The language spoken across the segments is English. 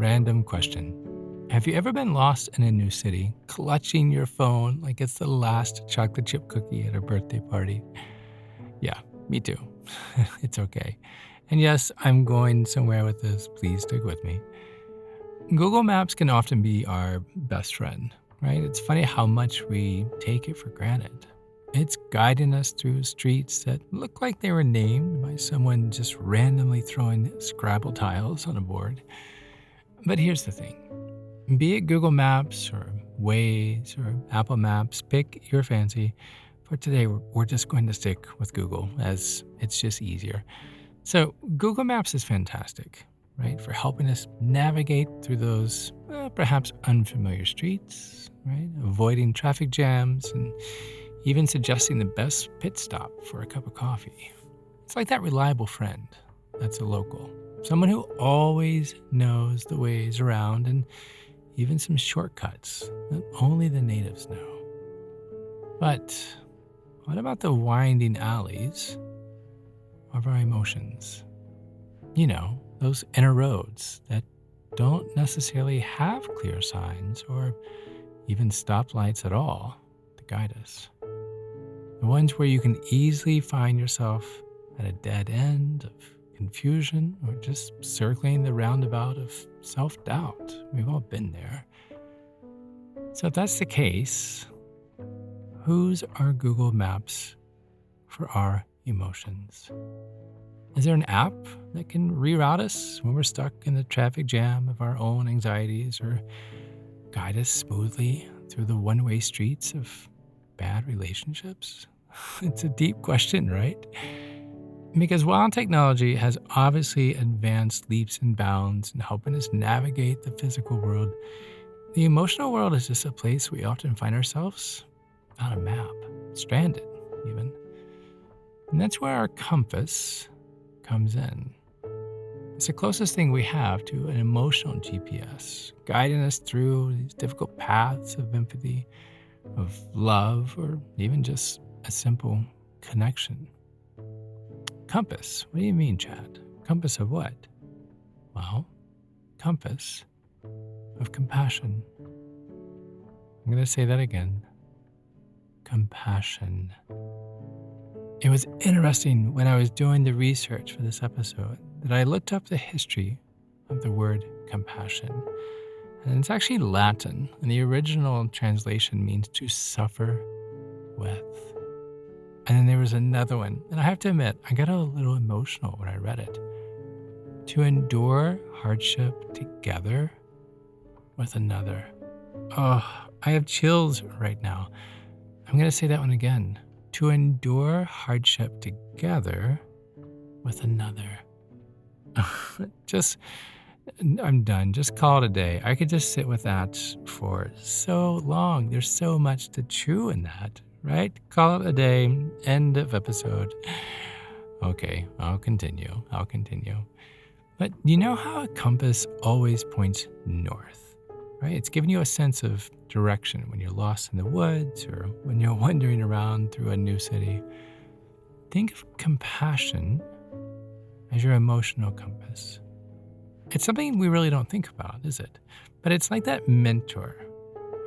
random question. Have you ever been lost in a new city, clutching your phone like it's the last chocolate chip cookie at a birthday party? Yeah, me too. It's okay. And yes, I'm going somewhere with this. Please stick with me. Google Maps can often be our best friend, right? It's funny how much we take it for granted. It's guiding us through streets that look like they were named by someone just randomly throwing Scrabble tiles on a board. But here's the thing. Be it Google Maps or Waze or Apple Maps, pick your fancy. For today, we're just going to stick with Google as it's just easier. So Google Maps is fantastic, right, for helping us navigate through those perhaps unfamiliar streets, right, avoiding traffic jams and even suggesting the best pit stop for a cup of coffee. It's like that reliable friend that's a local, someone who always knows the ways around and even some shortcuts that only the natives know. But what about the winding alleys of our emotions? You know, those inner roads that don't necessarily have clear signs or even stoplights at all to guide us. The ones where you can easily find yourself at a dead end of confusion or just circling the roundabout of self-doubt. We've all been there. So if that's the case, who's our Google Maps for our emotions? Is there an app that can reroute us when we're stuck in the traffic jam of our own anxieties or guide us smoothly through the one-way streets of bad relationships? It's a deep question, right? Because while technology has obviously advanced leaps and bounds in helping us navigate the physical world, the emotional world is just a place we often find ourselves on a map, stranded even. And that's where our compass comes in. It's the closest thing we have to an emotional GPS, guiding us through these difficult paths of empathy, of love, or even just a simple connection. Compass, what do you mean, Chad? Compass of what? Well, compass of compassion. I'm going to say that again. Compassion. It was interesting when I was doing the research for this episode that I looked up the history of the word compassion. And it's actually Latin, and the original translation means to suffer with. And then there was another one, and I have to admit, I got a little emotional when I read it. To endure hardship together with another. Oh, I have chills right now. I'm going to say that one again. To endure hardship together with another. I'm done. Just call it a day. I could just sit with that for so long. There's so much to chew in that, right? Call it a day. End of episode. Okay, I'll continue. But you know how a compass always points north, right? It's giving you a sense of direction when you're lost in the woods or when you're wandering around through a new city. Think of compassion as your emotional compass. It's something we really don't think about, is it? But it's like that mentor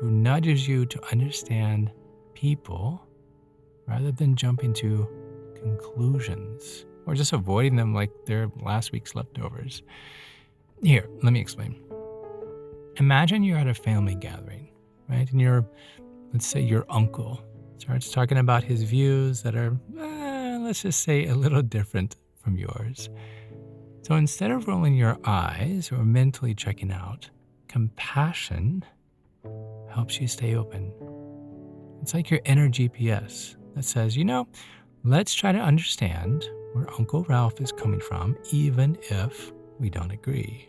who nudges you to understand people rather than jumping to conclusions or just avoiding them like they're last week's leftovers. Here, let me explain. Imagine you're at a family gathering, right? And let's say your uncle starts talking about his views that are, let's just say, a little different from yours. So instead of rolling your eyes or mentally checking out, compassion helps you stay open. It's like your inner GPS that says, you know, let's try to understand where Uncle Ralph is coming from, even if we don't agree.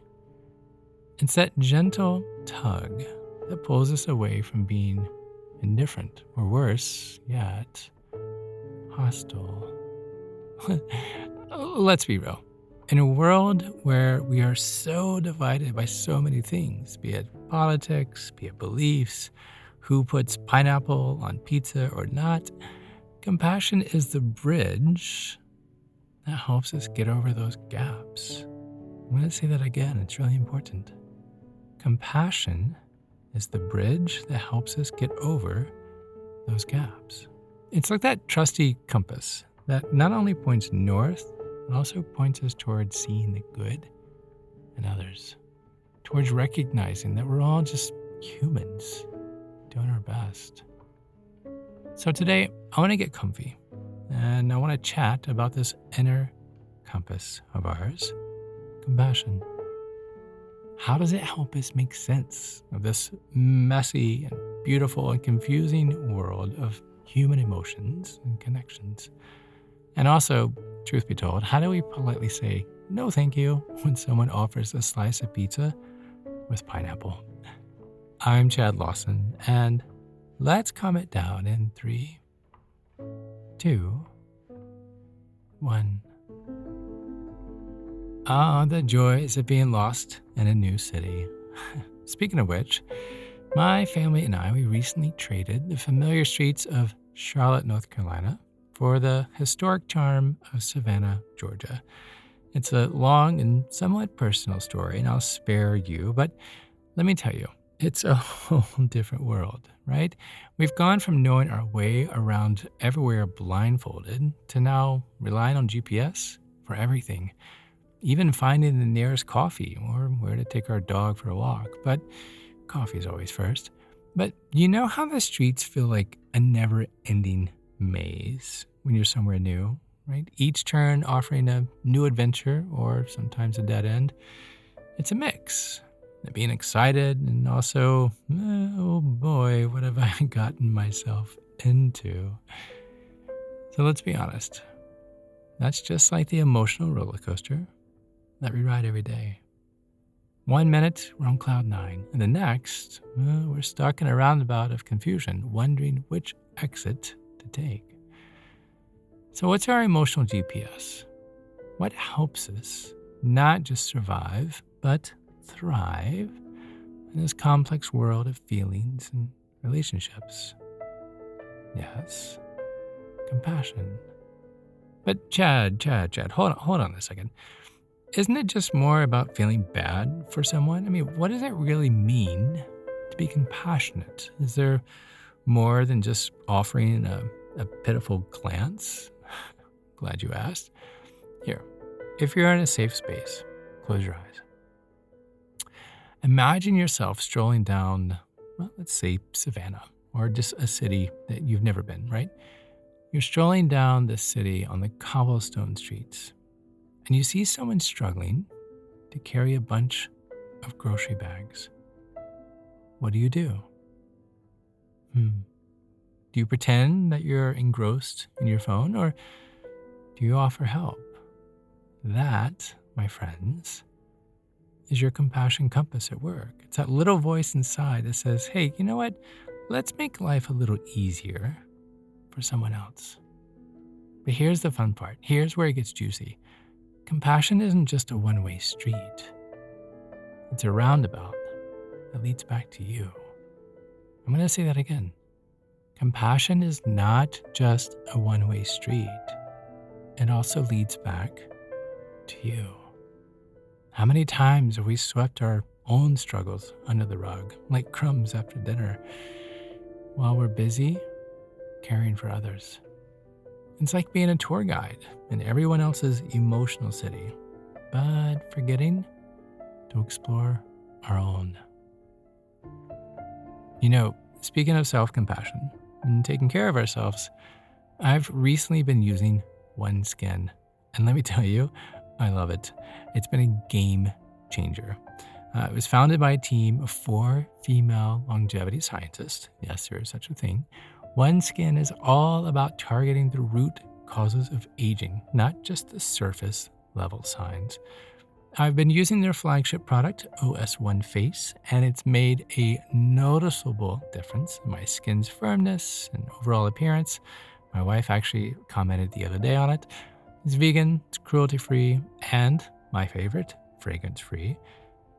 It's that gentle tug that pulls us away from being indifferent, or worse yet, hostile. Let's be real. In a world where we are so divided by so many things, be it politics, be it beliefs, who puts pineapple on pizza or not, compassion is the bridge that helps us get over those gaps. I'm going to say that again. It's really important. Compassion is the bridge that helps us get over those gaps. It's like that trusty compass that not only points north, but also points us towards seeing the good in others, towards recognizing that we're all just humans doing our best. So today, I want to get comfy, and I want to chat about this inner compass of ours, compassion. How does it help us make sense of this messy and beautiful and confusing world of human emotions and connections? And also, truth be told, how do we politely say no thank you when someone offers a slice of pizza with pineapple? I'm Chad Lawson, and let's calm it down in 3, 2, 1. Ah, the joys of being lost in a new city. Speaking of which, my family and I, we recently traded the familiar streets of Charlotte, North Carolina, for the historic charm of Savannah, Georgia. It's a long and somewhat personal story, and I'll spare you, but let me tell you, it's a whole different world, right? We've gone from knowing our way around everywhere blindfolded to now relying on GPS for everything, even finding the nearest coffee or where to take our dog for a walk. But coffee is always first. But you know how the streets feel like a never-ending maze when you're somewhere new, right? Each turn offering a new adventure or sometimes a dead end. It's a mix of being excited and also, oh boy, what have I gotten myself into? So let's be honest. That's just like the emotional roller coaster that we ride every day. One minute, we're on cloud nine, and the next, we're stuck in a roundabout of confusion, wondering which exit to take. So what's our emotional GPS? What helps us not just survive, but thrive in this complex world of feelings and relationships? Yes, compassion. But Chad, hold on a second. Isn't it just more about feeling bad for someone? I mean, what does it really mean to be compassionate? Is there more than just offering a pitiful glance? Glad you asked. Here, if you're in a safe space, close your eyes. Imagine yourself strolling down, well, let's say Savannah, or just a city that you've never been, right? You're strolling down this city on the cobblestone streets, and you see someone struggling to carry a bunch of grocery bags. What do you do? Do you pretend that you're engrossed in your phone, or do you offer help? That, my friends, is your compassion compass at work. It's that little voice inside that says, hey, you know what? Let's make life a little easier for someone else. But here's the fun part. Here's where it gets juicy. Compassion isn't just a one-way street. It's a roundabout that leads back to you. I'm going to say that again. Compassion is not just a one-way street. It also leads back to you. How many times have we swept our own struggles under the rug, like crumbs after dinner, while we're busy caring for others? It's like being a tour guide in everyone else's emotional city, but forgetting to explore our own. You know, speaking of self-compassion and taking care of ourselves, I've recently been using OneSkin, and let me tell you, I love it. It's been a game changer. It was founded by a team of 4 female longevity scientists. Yes, there is such a thing. OneSkin is all about targeting the root causes of aging, not just the surface level signs. I've been using their flagship product, OS1 Face, and it's made a noticeable difference in my skin's firmness and overall appearance. My wife actually commented the other day on it. It's vegan, it's cruelty-free, and my favorite, fragrance-free.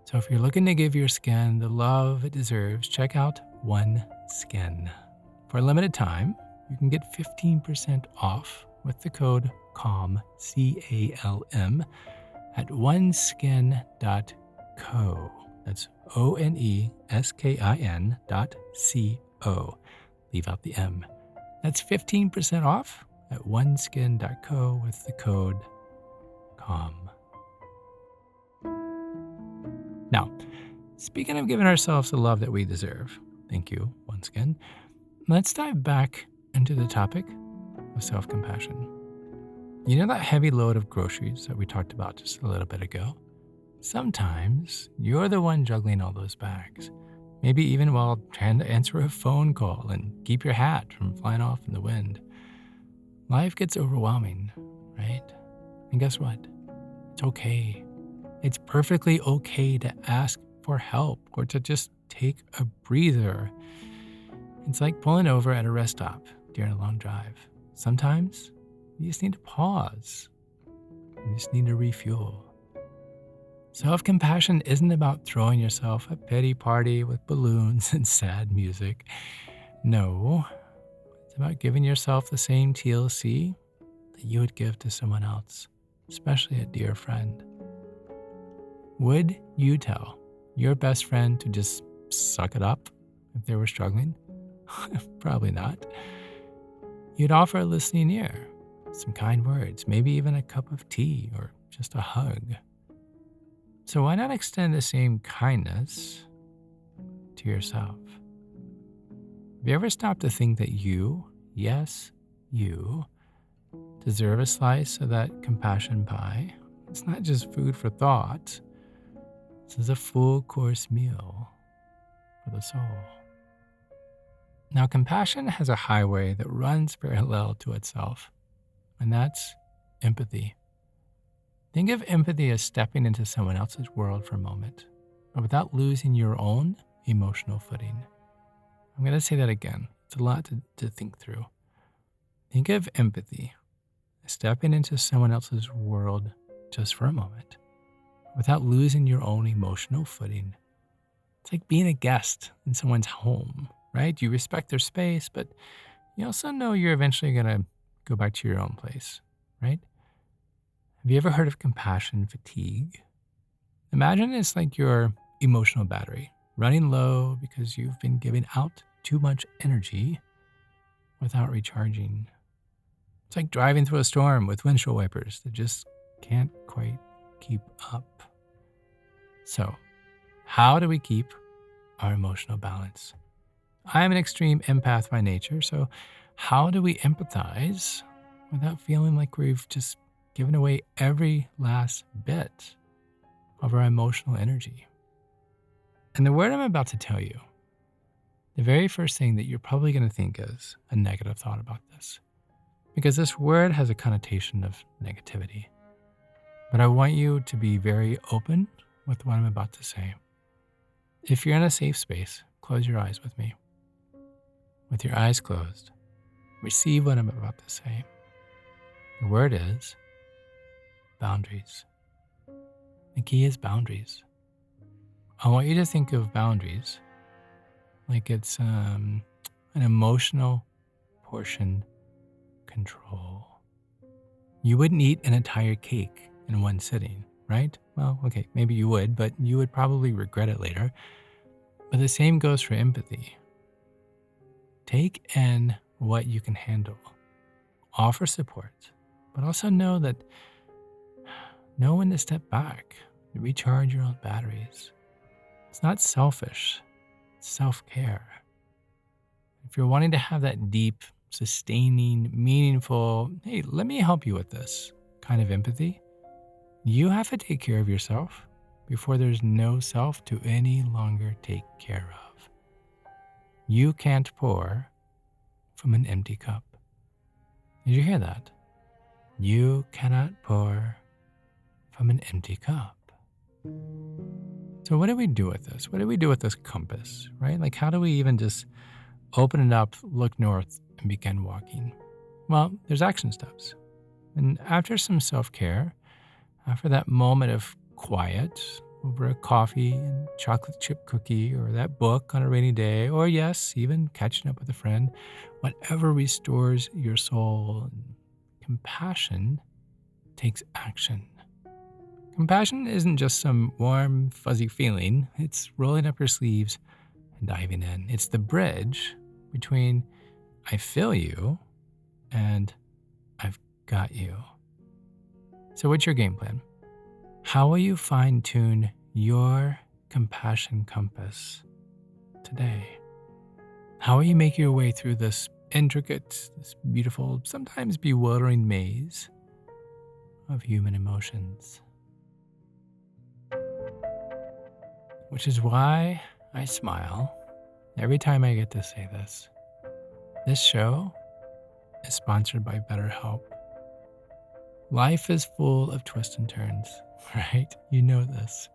So if you're looking to give your skin the love it deserves, check out OneSkin. For a limited time, you can get 15% off with the code CALM, C-A-L-M, at oneskin.co. That's oneskin.co. Leave out the M. That's 15% off at oneskin.co with the code CALM. Now, speaking of giving ourselves the love that we deserve, thank you, OneSkin, let's dive back into the topic of self-compassion. You know that heavy load of groceries that we talked about just a little bit ago? Sometimes you're the one juggling all those bags, maybe even while trying to answer a phone call and keep your hat from flying off in the wind. Life gets overwhelming, right? And guess what? It's okay. It's perfectly okay to ask for help or to just take a breather. It's like pulling over at a rest stop during a long drive. Sometimes you just need to pause. You just need to refuel. Self-compassion isn't about throwing yourself a pity party with balloons and sad music. No, it's about giving yourself the same TLC that you would give to someone else, especially a dear friend. Would you tell your best friend to just suck it up if they were struggling? Probably not. You'd offer a listening ear, some kind words, maybe even a cup of tea or just a hug. So why not extend the same kindness to yourself? Have you ever stopped to think that you, yes, you, deserve a slice of that compassion pie? It's not just food for thought. This is a full-course meal for the soul. Now, compassion has a highway that runs parallel to itself, and that's empathy. Think of empathy as stepping into someone else's world for a moment, but without losing your own emotional footing. I'm going to say that again. It's a lot to think through. Think of empathy as stepping into someone else's world just for a moment, without losing your own emotional footing. It's like being a guest in someone's home, right? You respect their space, but you also know you're eventually going to go back to your own place, right? Have you ever heard of compassion fatigue? Imagine it's like your emotional battery running low because you've been giving out too much energy without recharging. It's like driving through a storm with windshield wipers that just can't quite keep up. So, how do we keep our emotional balance? I'm an extreme empath by nature, so how do we empathize without feeling like we've just given away every last bit of our emotional energy? And the word I'm about to tell you, the very first thing that you're probably going to think is a negative thought about this, because this word has a connotation of negativity. But I want you to be very open with what I'm about to say. If you're in a safe space, close your eyes with me. With your eyes closed, receive what I'm about to say. The word is boundaries. The key is boundaries. I want you to think of boundaries like it's an emotional portion control. You wouldn't eat an entire cake in one sitting, right? Well, okay, maybe you would, but you would probably regret it later. But the same goes for empathy. Take in what you can handle. Offer support, but also know that know when to step back, to recharge your own batteries. It's not selfish, it's self-care. If you're wanting to have that deep, sustaining, meaningful, hey, let me help you with this kind of empathy, you have to take care of yourself before there's no self to any longer take care of. You can't pour from an empty cup. Did you hear that? You cannot pour from an empty cup. So what do we do with this? What do we do with this compass, right? Like, how do we even just open it up, look north, and begin walking? Well, there's action steps. And after some self-care, after that moment of quiet over a coffee and chocolate chip cookie, or that book on a rainy day, or yes, even catching up with a friend, whatever restores your soul, compassion takes action. Compassion isn't just some warm, fuzzy feeling. It's rolling up your sleeves and diving in. It's the bridge between I feel you and I've got you. So what's your game plan? How will you fine-tune your compassion compass today? How will you make your way through this intricate, this beautiful, sometimes bewildering maze of human emotions? Which is why I smile every time I get to say this. This show is sponsored by BetterHelp. Life is full of twists and turns, right? You know this.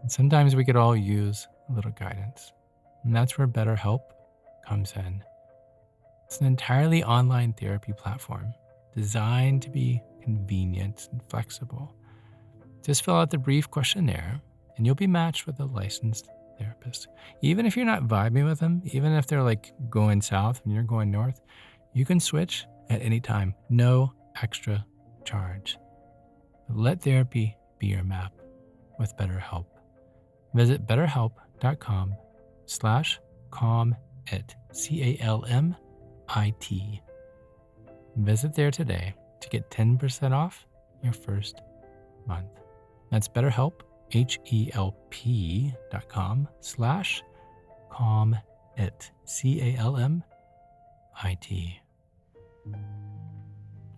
And sometimes we could all use a little guidance. And that's where BetterHelp comes in. It's an entirely online therapy platform designed to be convenient and flexible. Just fill out the brief questionnaire and you'll be matched with a licensed therapist. Even if you're not vibing with them, even if they're like going south and you're going north, you can switch at any time. No extra charge. But let therapy be your map with BetterHelp. Visit BetterHelp.com/calmit, CALMIT. Visit there today to get 10% off your first month. That's BetterHelp, HELP.com/calmit, CALMIT.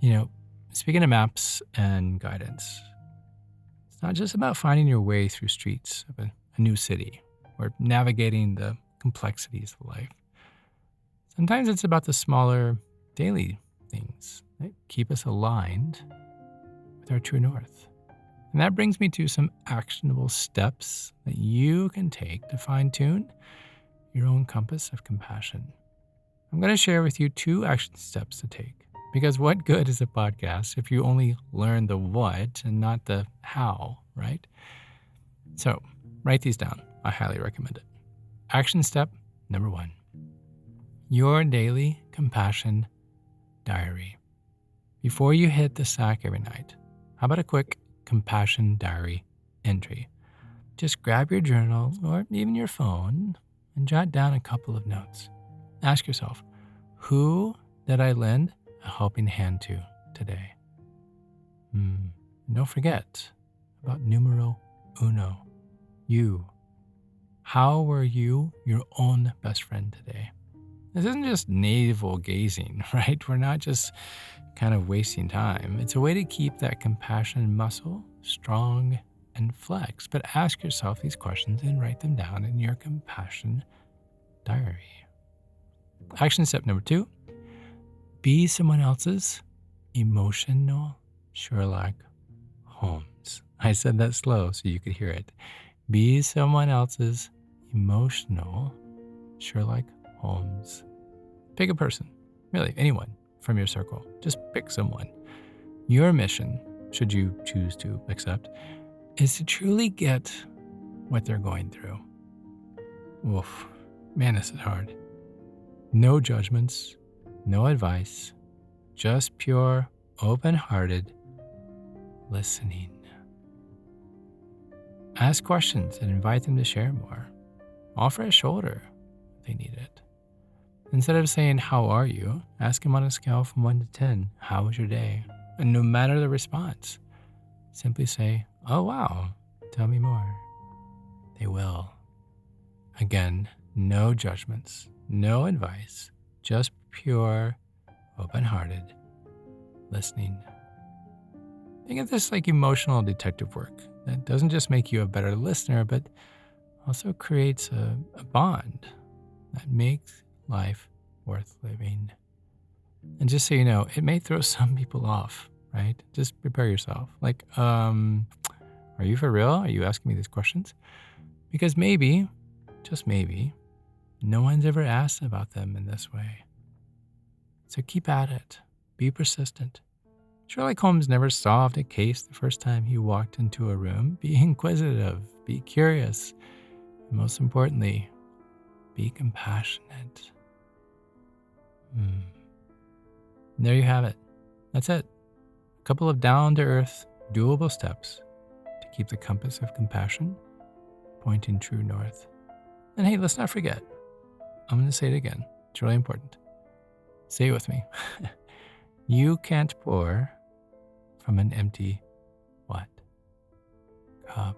You know, speaking of maps and guidance, it's not just about finding your way through streets of a new city or navigating the complexities of life. Sometimes it's about the smaller daily things that keep us aligned with our true north. And that brings me to some actionable steps that you can take to fine-tune your own compass of compassion. I'm going to share with you 2 action steps to take, because what good is a podcast if you only learn the what and not the how, right? So write these down. I highly recommend it. Action step number 1. Your daily compassion diary. Before you hit the sack every night, how about a quick compassion diary entry? Just grab your journal or even your phone and jot down a couple of notes. Ask yourself, who did I lend a helping hand to today? Don't forget about numero uno, you. How were you your own best friend today? This isn't just navel gazing, right? We're not just kind of wasting time. It's a way to keep that compassion muscle strong and flexed. But ask yourself these questions and write them down in your compassion diary. Action step number 2, be someone else's emotional Sherlock Holmes. I said that slow so you could hear it. Be someone else's emotional Sherlock Holmes. Pick a person, really anyone from your circle. Just pick someone. Your mission, should you choose to accept, is to truly get what they're going through. Oof, man, this is hard. No judgments, no advice, just pure, open-hearted listening. Ask questions and invite them to share more. Offer a shoulder if they need it. Instead of saying, how are you? Ask them on a scale from 1 to 10, how was your day? And no matter the response, simply say, oh, wow, tell me more. They will. Again, no judgments, no advice, just pure, open-hearted listening. Think of this like emotional detective work that doesn't just make you a better listener, but also creates a bond that makes life worth living. And just so you know, it may throw some people off, right? Just prepare yourself. Like, are you for real? Are you asking me these questions? Because maybe, just maybe, no one's ever asked about them in this way. So keep at it. Be persistent. Sherlock Holmes never solved a case the first time he walked into a room. Be inquisitive. Be curious. And most importantly, be compassionate. There you have it. That's it. A couple of down-to-earth, doable steps to Keep the compass of compassion pointing true north. And hey, let's not forget, I'm going to say it again. It's really important. Say it with me. You can't pour from an empty what? Cup.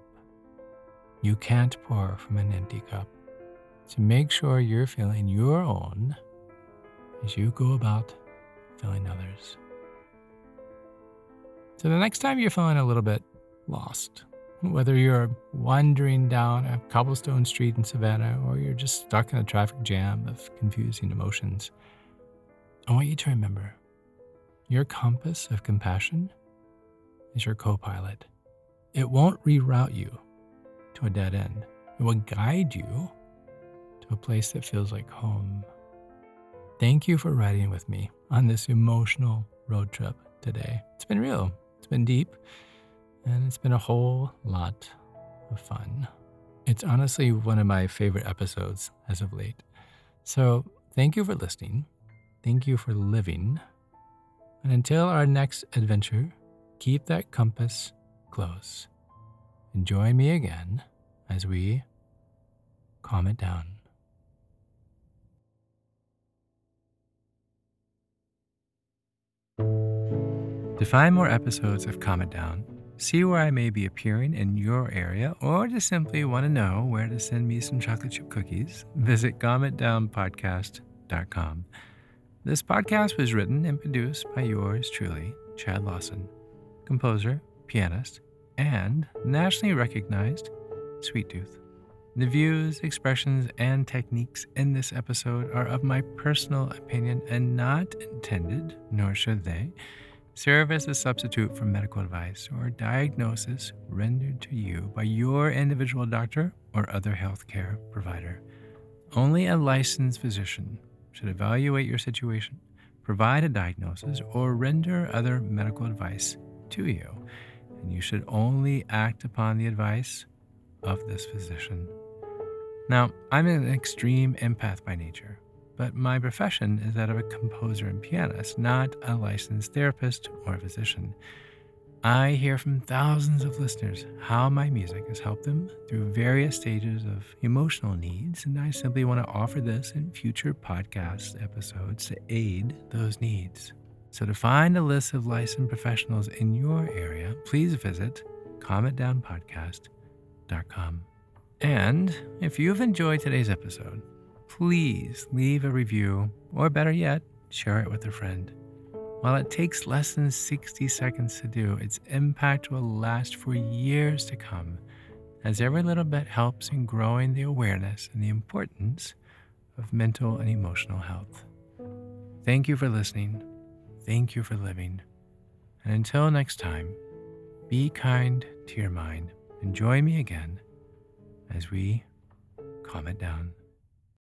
You can't pour from an empty cup. So make sure you're filling your own as you go about filling others. So the next time you're feeling a little bit lost, whether you're wandering down a cobblestone street in Savannah or you're just stuck in a traffic jam of confusing emotions, I want you to remember your compass of compassion is your co-pilot. It won't reroute you to a dead end. It will guide you to a place that feels like home. Thank you for riding with me on this emotional road trip today. It's been real, it's been deep, and it's been a whole lot of fun. It's honestly one of my favorite episodes as of late. So thank you for listening. Thank you for living. And until our next adventure, keep that compass close. And join me again as we calm it down. To find more episodes of Calm It Down, see where I may be appearing in your area, or just simply want to know where to send me some chocolate chip cookies, visit calmitdownpodcast.com. This podcast was written and produced by yours truly, Chad Lawson, composer, pianist, and nationally recognized sweet tooth. The views, expressions, and techniques in this episode are of my personal opinion and not intended, nor should they, serve as a substitute for medical advice or diagnosis rendered to you by your individual doctor or other healthcare provider. Only a licensed physician should evaluate your situation, provide a diagnosis, or render other medical advice to you, and you should only act upon the advice of this physician. Now, I'm an extreme empath by nature, but my profession is that of a composer and pianist, not a licensed therapist or physician. I hear from thousands of listeners how my music has helped them through various stages of emotional needs, and I simply want to offer this in future podcast episodes to aid those needs. So to find a list of licensed professionals in your area, please visit calmitdownpodcast.com. And if you've enjoyed today's episode, please leave a review, or better yet, share it with a friend. While it takes less than 60 seconds to do, its impact will last for years to come, as every little bit helps in growing the awareness and the importance of mental and emotional health. Thank you for listening. Thank you for living. And until next time, be kind to your mind, and join me again as we calm it down.